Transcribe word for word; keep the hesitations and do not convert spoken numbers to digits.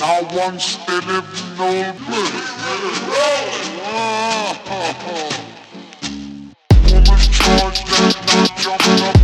Now one still live no place. Woman's charged and not jumping up.